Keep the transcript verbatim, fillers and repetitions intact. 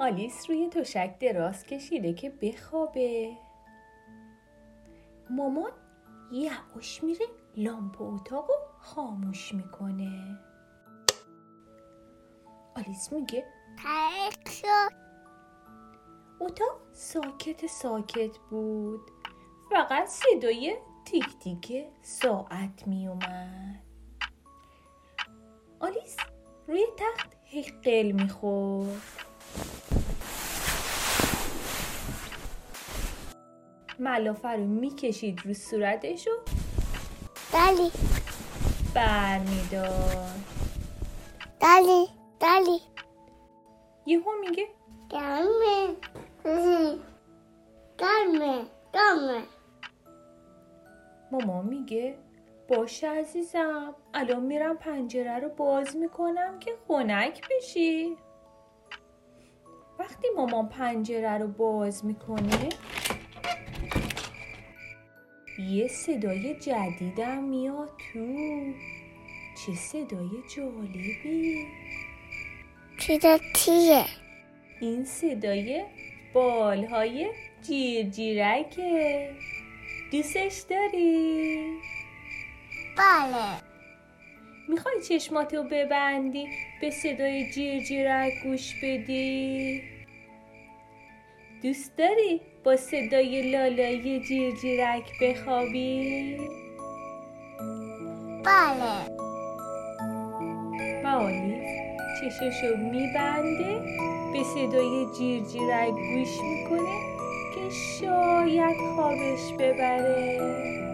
آلیس روی تشک دراز کشیده که بخوابه. مامان یواش میره لامپ اتاقو خاموش میکنه. آلیس میگه تاریک شد. اتاق ساکت ساکت بود، فقط صدای تیک تیک ساعت میومد. آلیس روی تخت هقل میخورد. ملافه رو میکشید رو صورتش و دلی بر میداد. دلی دلی یهو میگه گرمه گرمه گرمه. مامان میگه باشه عزیزم، الان میرم پنجره رو باز میکنم که خنک بشی. وقتی مامان پنجره رو باز میکنه یه صدای جدیدم میاد تو. چه صدای جالبی. چیه؟ این صدای بالهای جیرجیرکه. دوستش داری؟ بله. میخوای چشماتو ببندی به صدای جیرجیرک گوش بدی؟ دوست داری با صدای لالایی جیرجیرک بخوابی؟ بله. و آلیس چششو میبنده به صدای جیرجیرک گوش میکنه که شاید خوابش ببره.